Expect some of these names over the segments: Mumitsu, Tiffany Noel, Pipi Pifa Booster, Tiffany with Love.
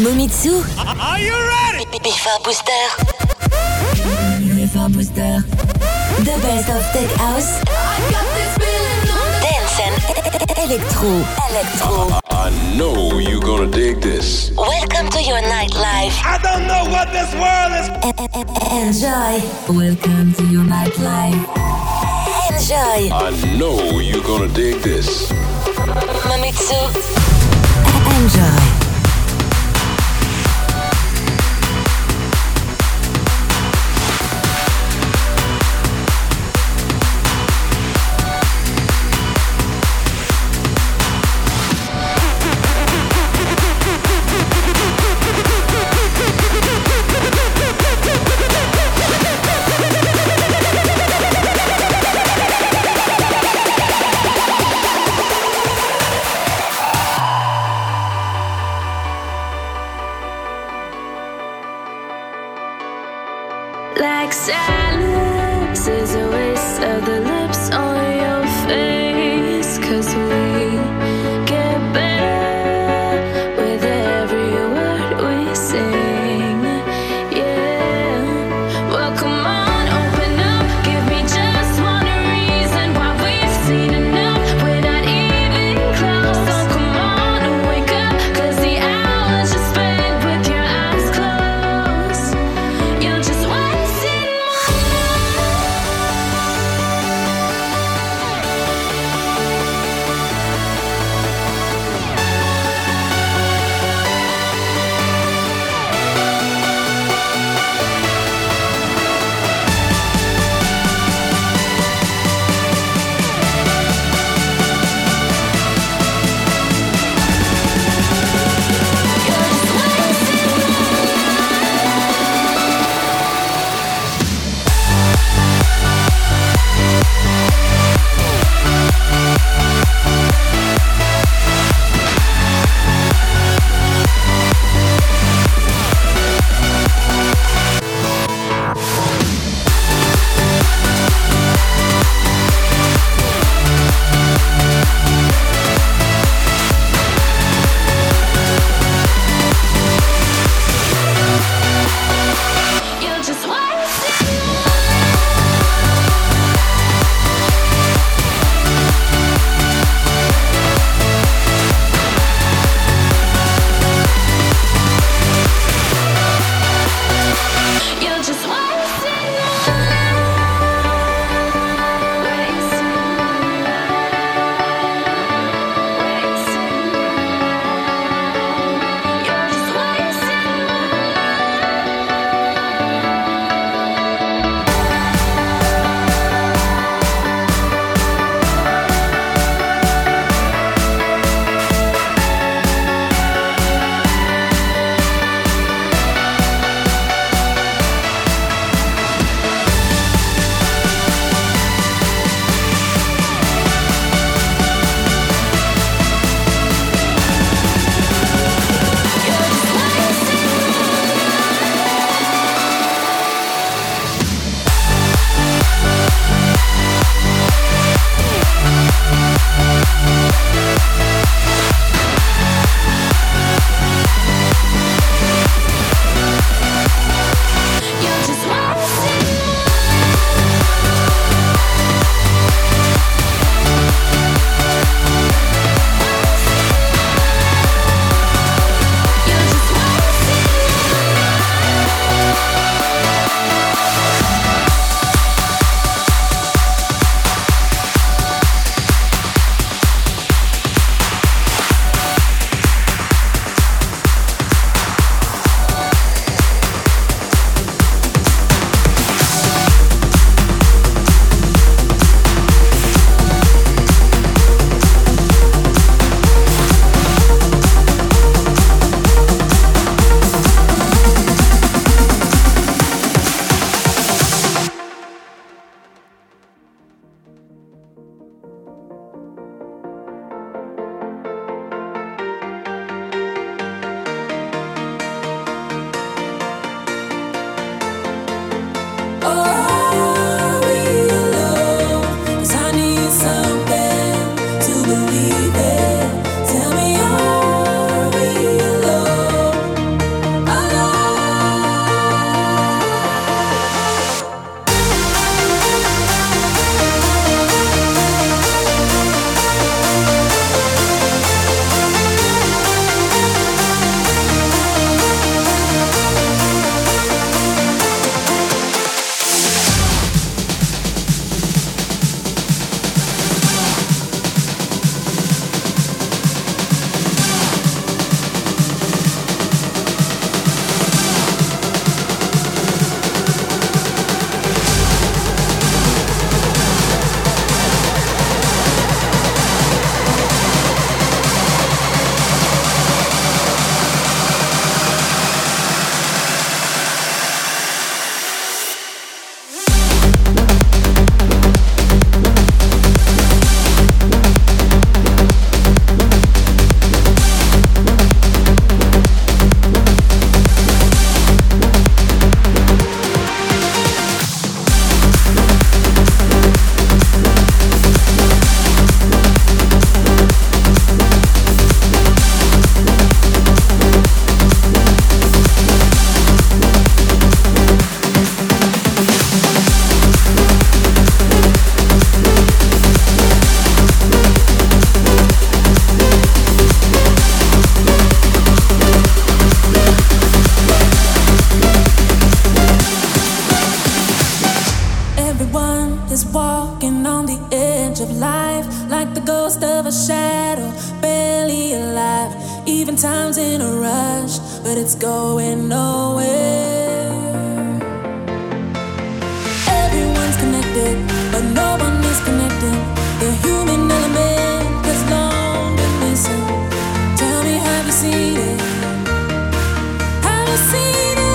Mumitsu. Are you ready? Pipi Pifa Booster. Pipi Pifa Booster. The best of tech house. I got this feeling on the dance and electro. I know you're gonna dig this. Welcome to your nightlife. I don't know what this world is. Enjoy. Welcome to your nightlife. Enjoy. I know you're gonna dig this. Mumitsu. Enjoy. Like silence is a waste of the lips on your face, 'cause we get better with every word we sing. Yeah, well, come on, open up, give me just one reason why we've seen enough. We're not even close, so come on and wake up, 'cause the hours you spent with your eyes closed, you're just wasting. but it's going nowhere. Everyone's connected, but no one is connected. The human element that's long been missing. Tell me, have you seen it? Have you seen it?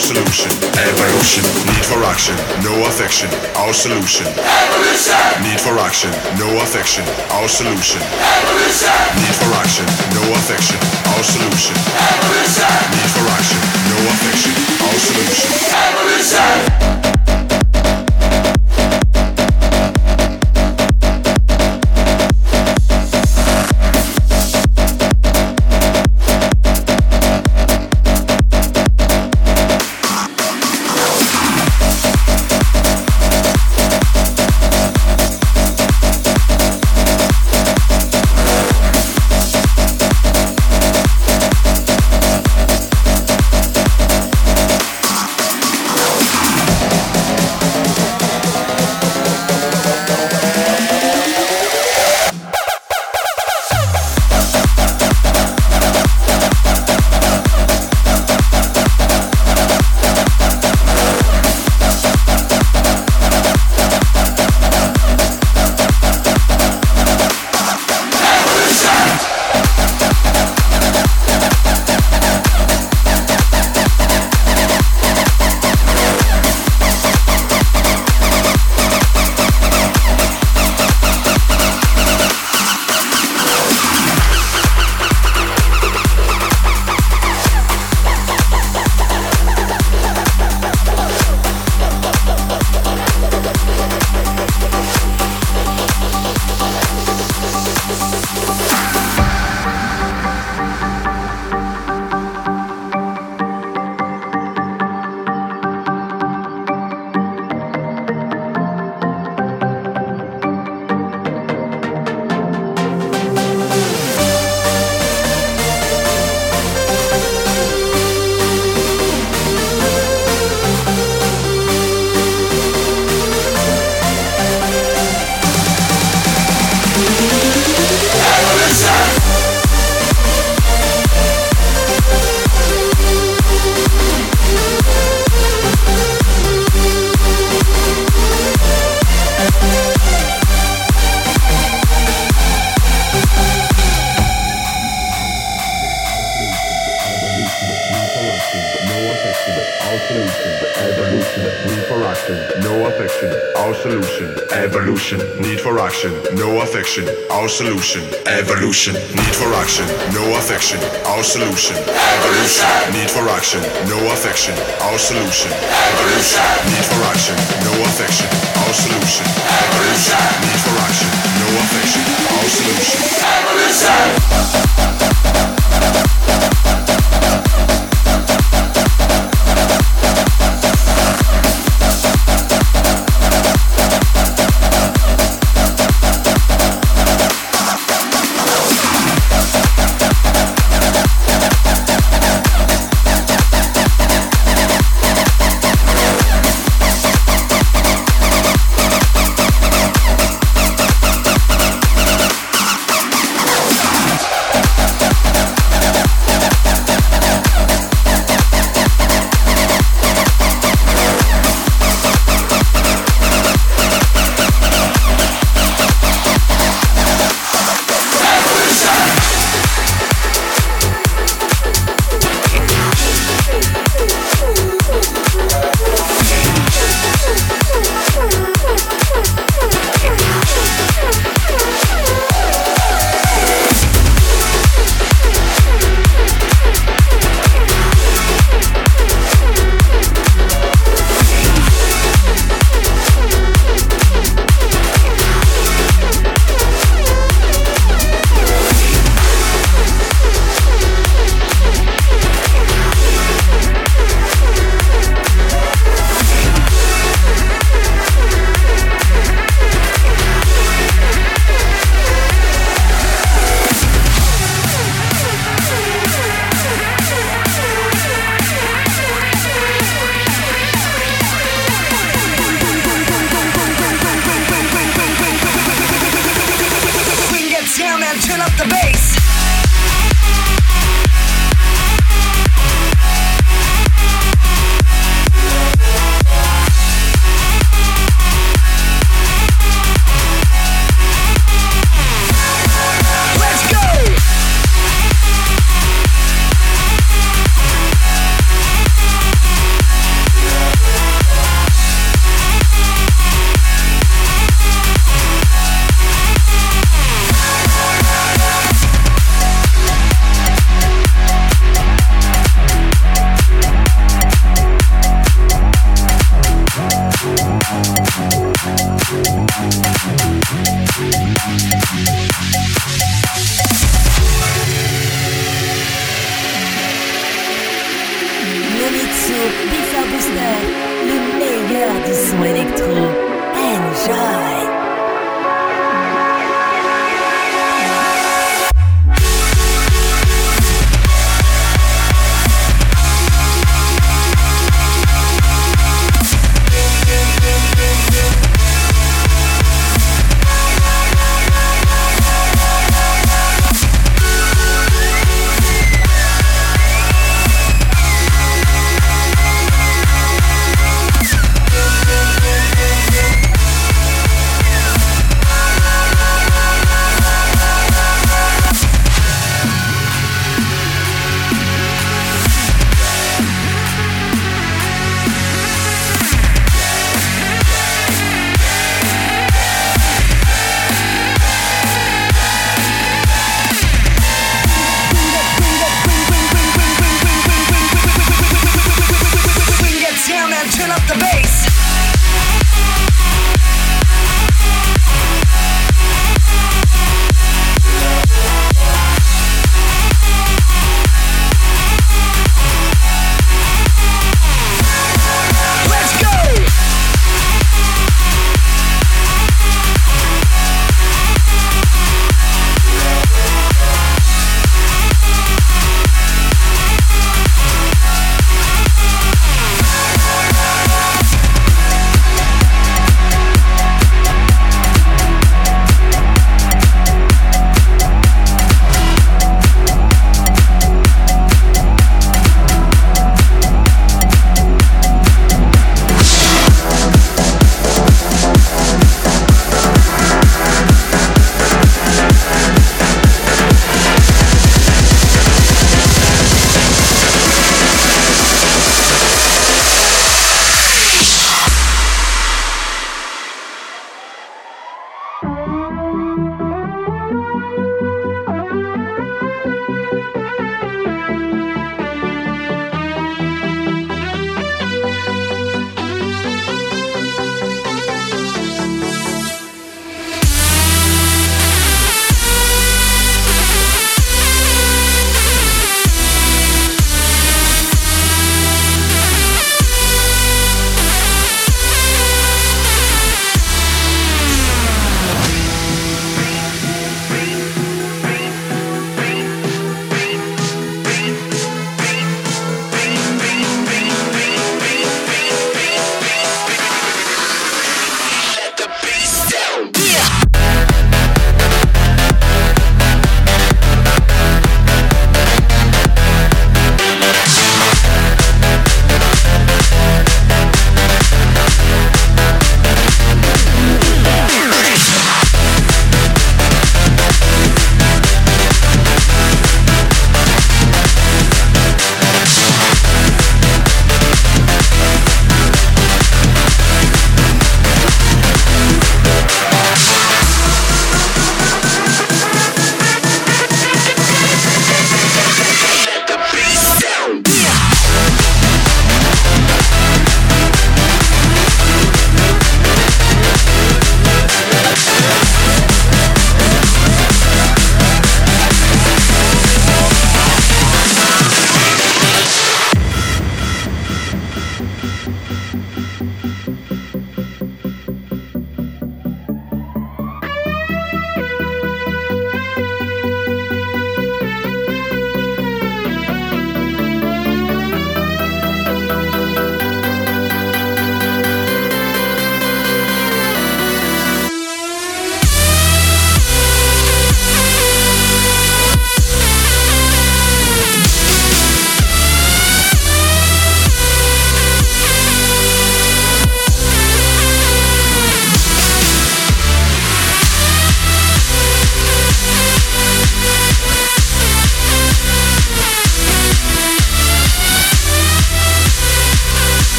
Solution. Evolution. Need for action, no affection. Our solution. Evolution. Need for action, no affection. Our solution. Evolution. Need for action, no affection. Our solution. Evolution. all solution, evolution, need for action, no affection, all solution, evolution, need for action, no affection, all solution, evolution, need for action, no affection, all solution, evolution, need for action, no affection, all solution, evolution, need for action, no affection, all solution, evolution, need for action, no affection, all solution, evolution.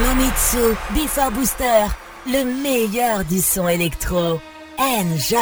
Mumitsu Pifa Booster, le meilleur du son électro. Enjoy!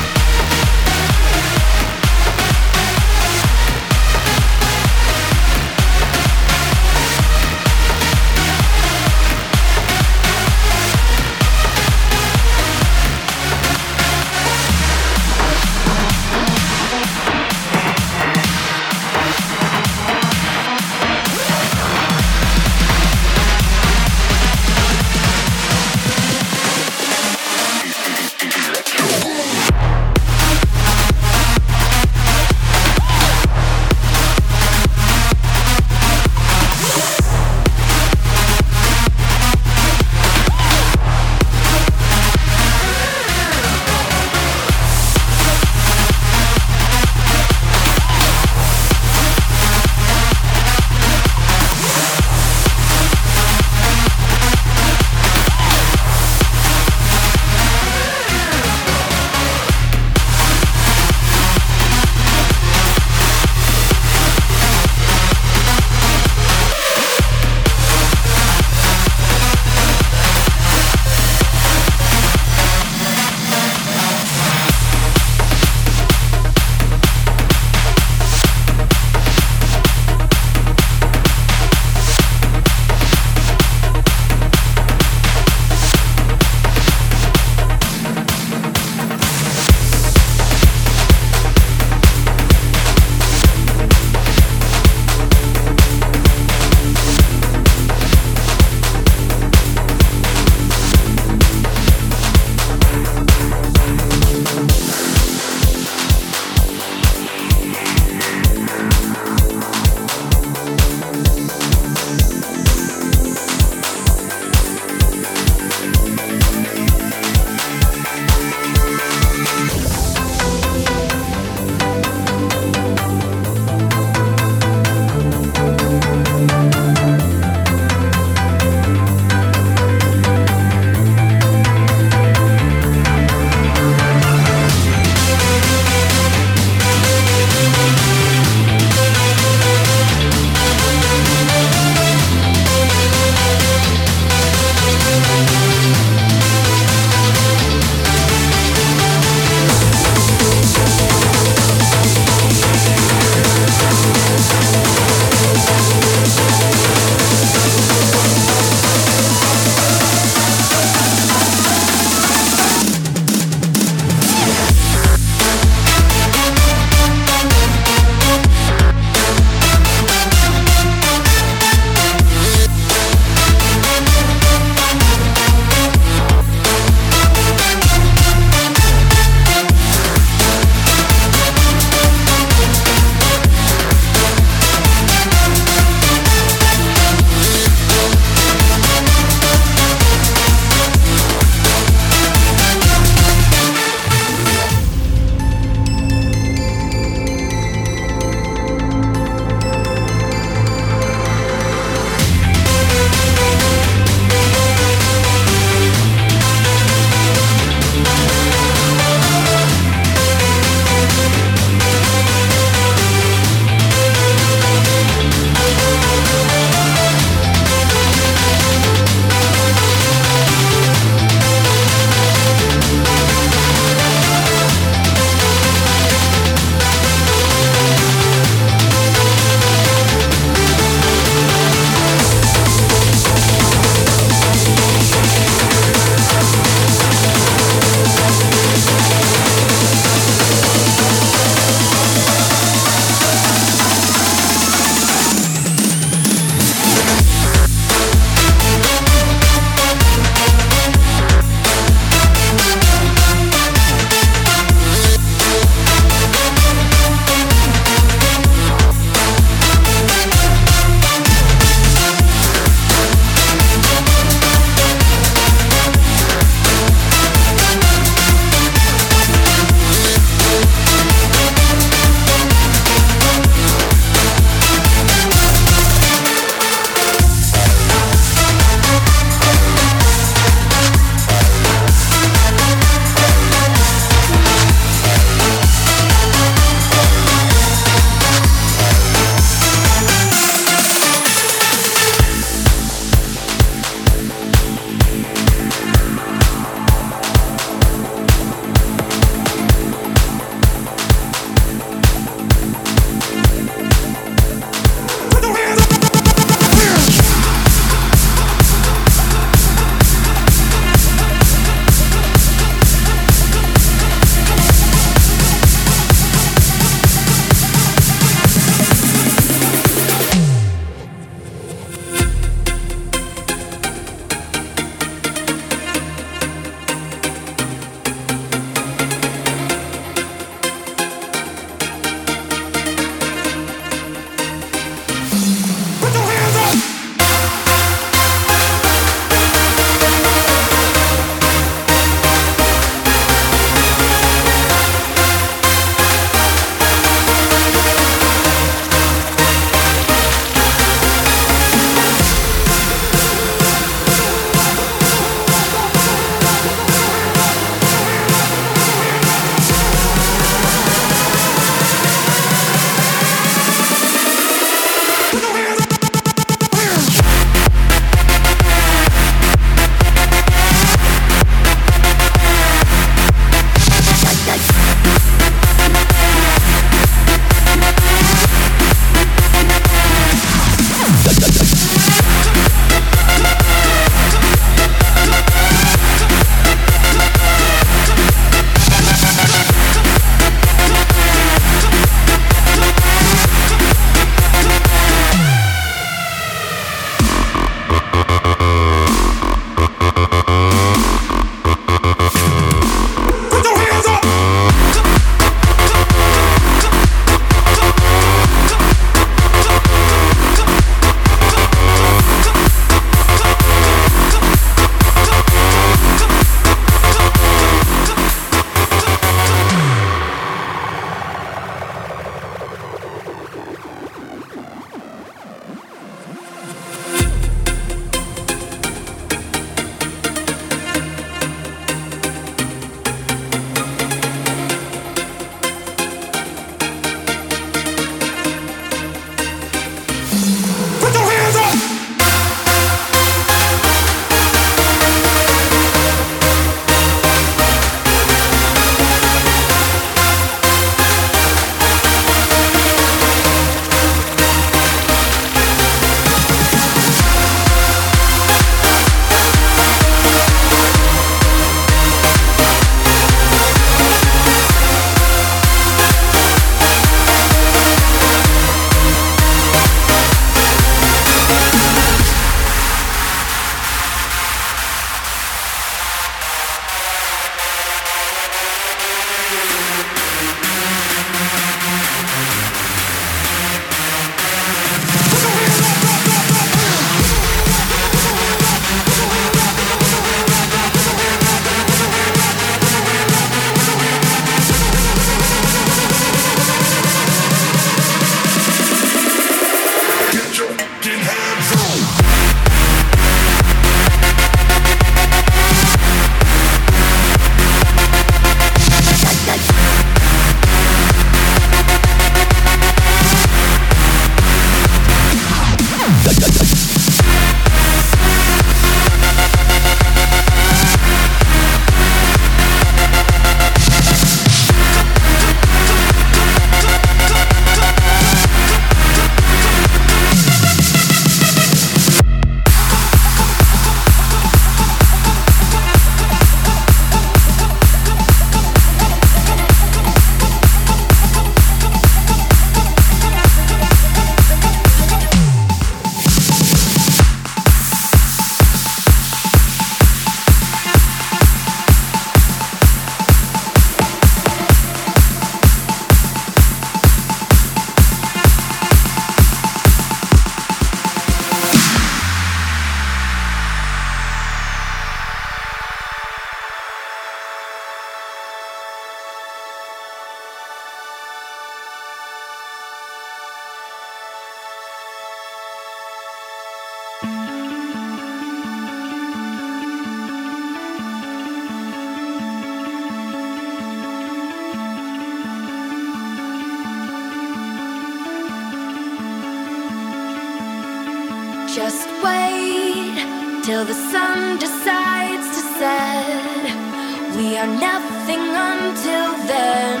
Just wait till the sun decides to set. We are nothing until then.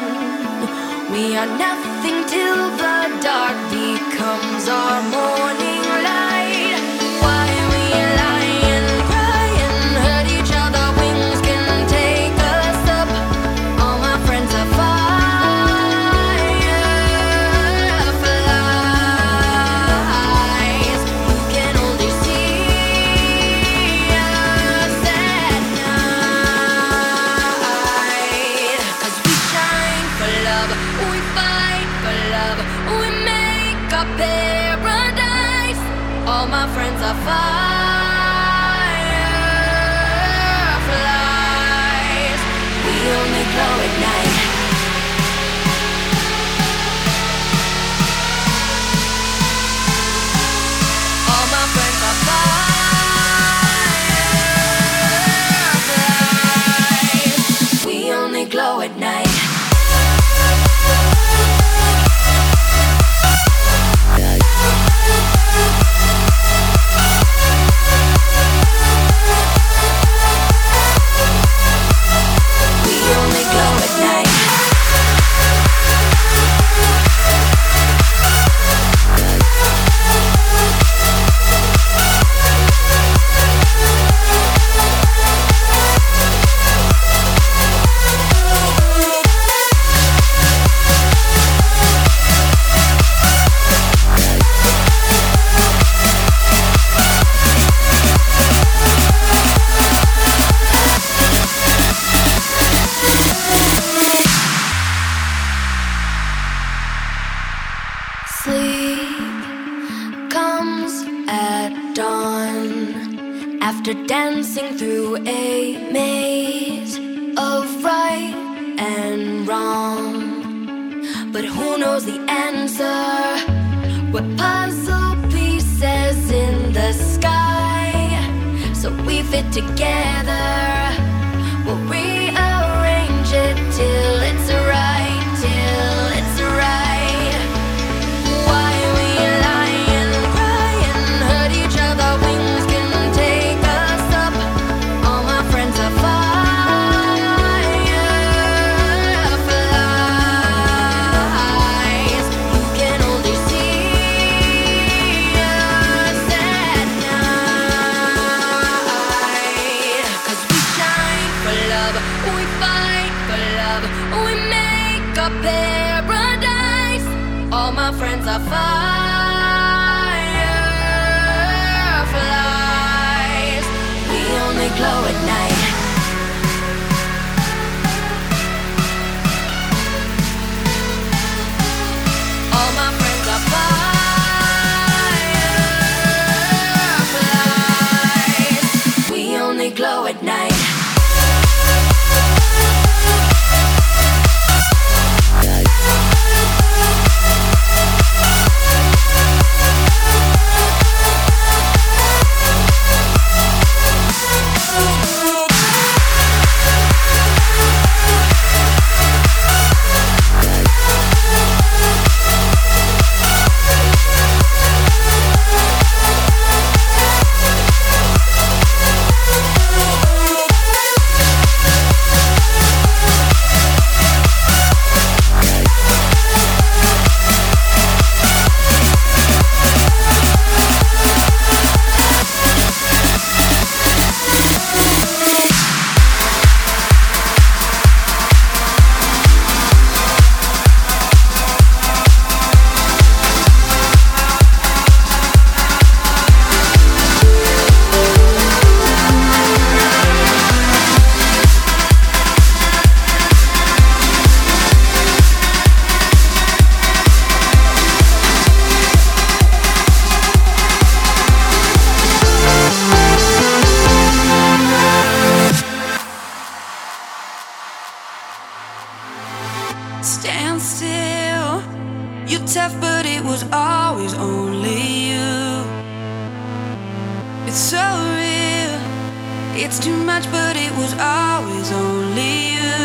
We are nothing till the dark becomes our morning light. Why we lie and cry and hurt each other? Wings can take us up. All my friends are fireflies. You can only see us at night. 'Cause we shine for love, we fight for love, we make a paradise. All my friends are fireflies. We only glow at night. All my friends are fireflies. We only glow at night. After dancing through a maze of right and wrong, but who knows the answer? We're puzzle pieces in the sky, so we fit together. We'll rearrange it till it's right, till it's right. Why we lie and cry and hurt each other? Wings can take us up. All my friends are fireflies. You can only see us at night. 'Cause we shine for love, we fight for love, we make a paradise. All my friends are fireflies. We only glow at night. All my friends are fireflies. We only glow at night. Stand still, you're tough, but it was always only you. It's so real, it's too much, but it was always only you.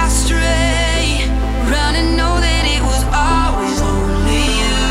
I stray, run and know that it was always only you.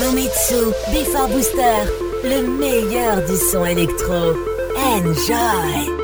Mumitsu Pifa Booster, le meilleur du son électro. Enjoy!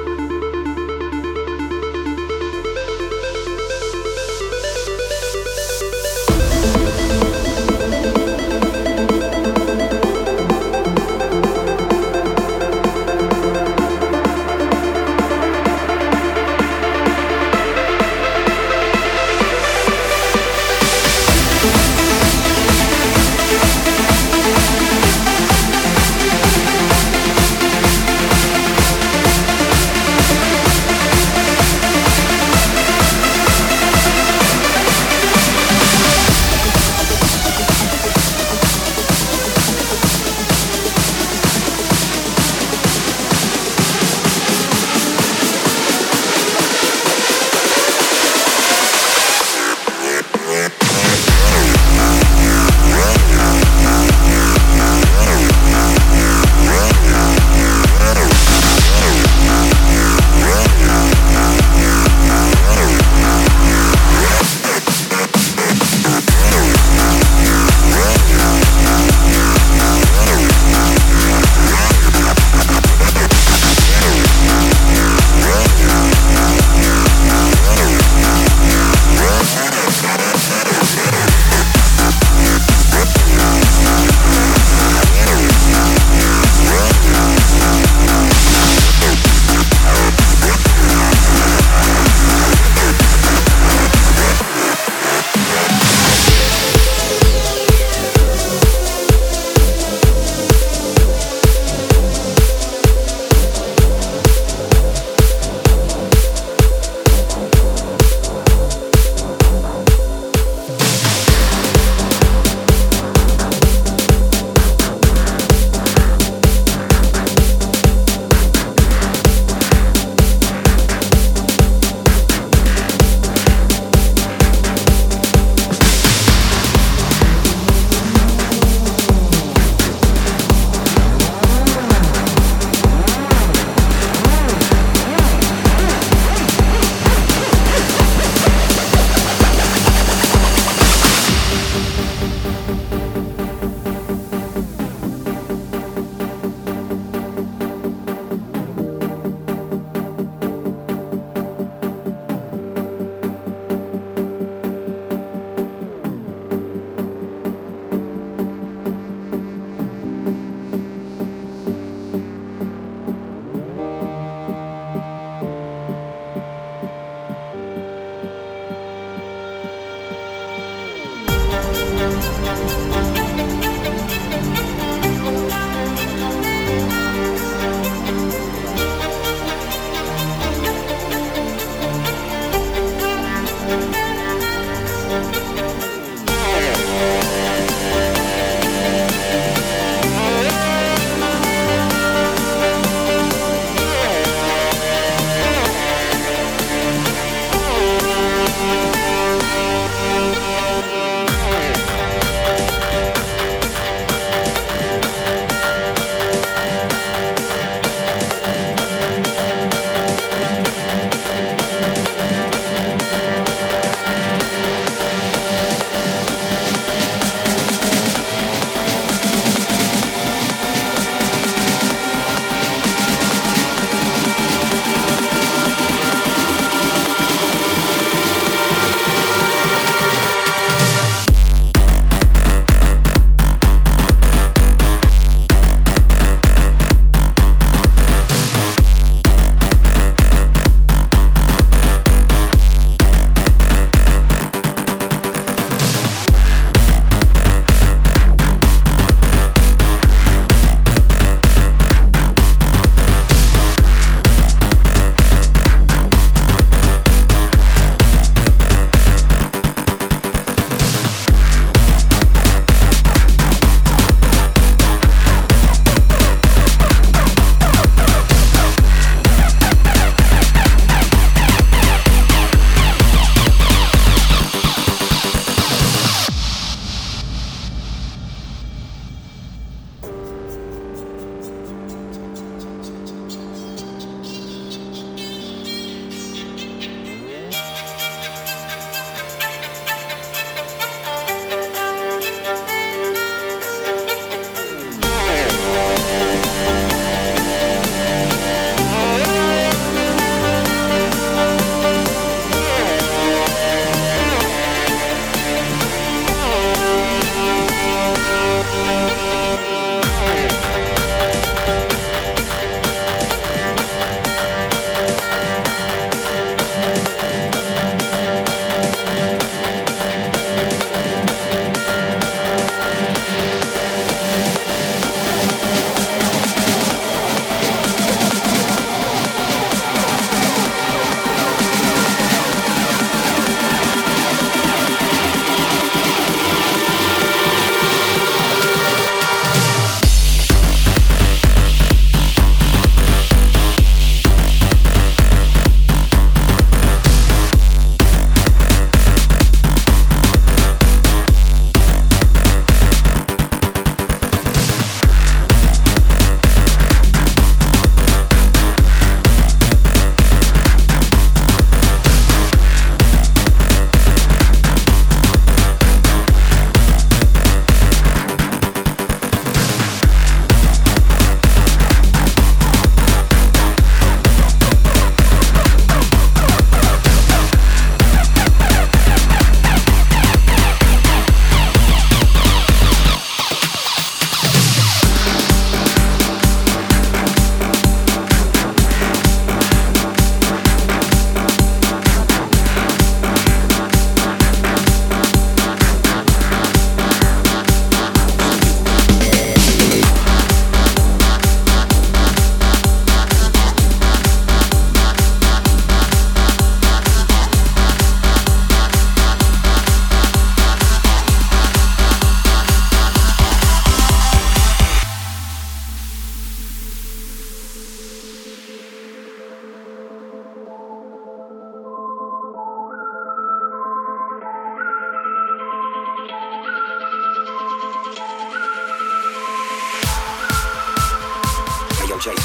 Jason.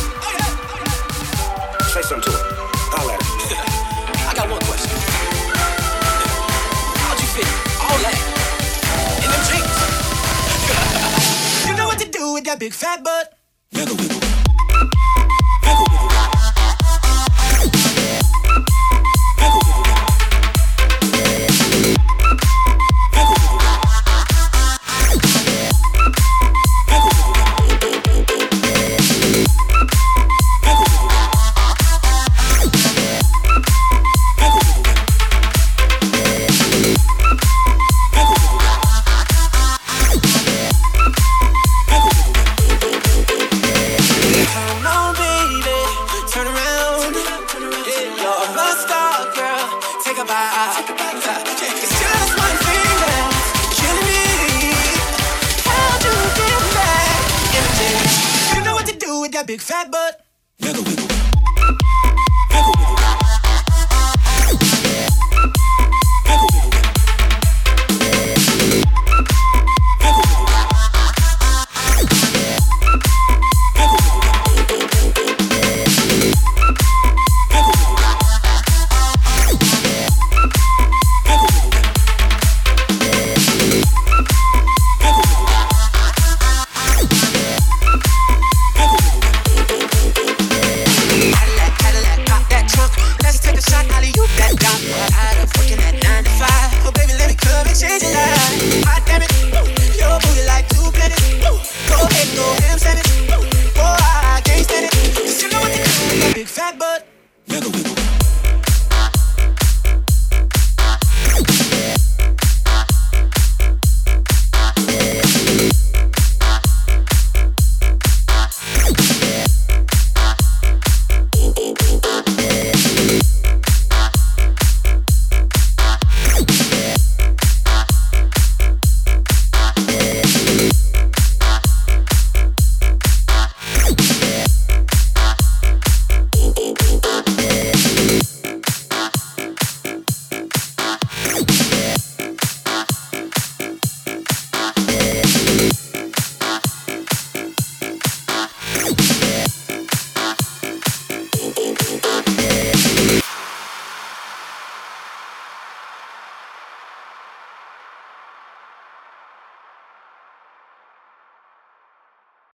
Say something to him. Holler at him. I got one question. How'd you fit all that in them jeans? You know what to do with that big fat butt. Wiggle, wiggle. Wiggle, wiggle. Big fat butt. Wiggle, wiggle.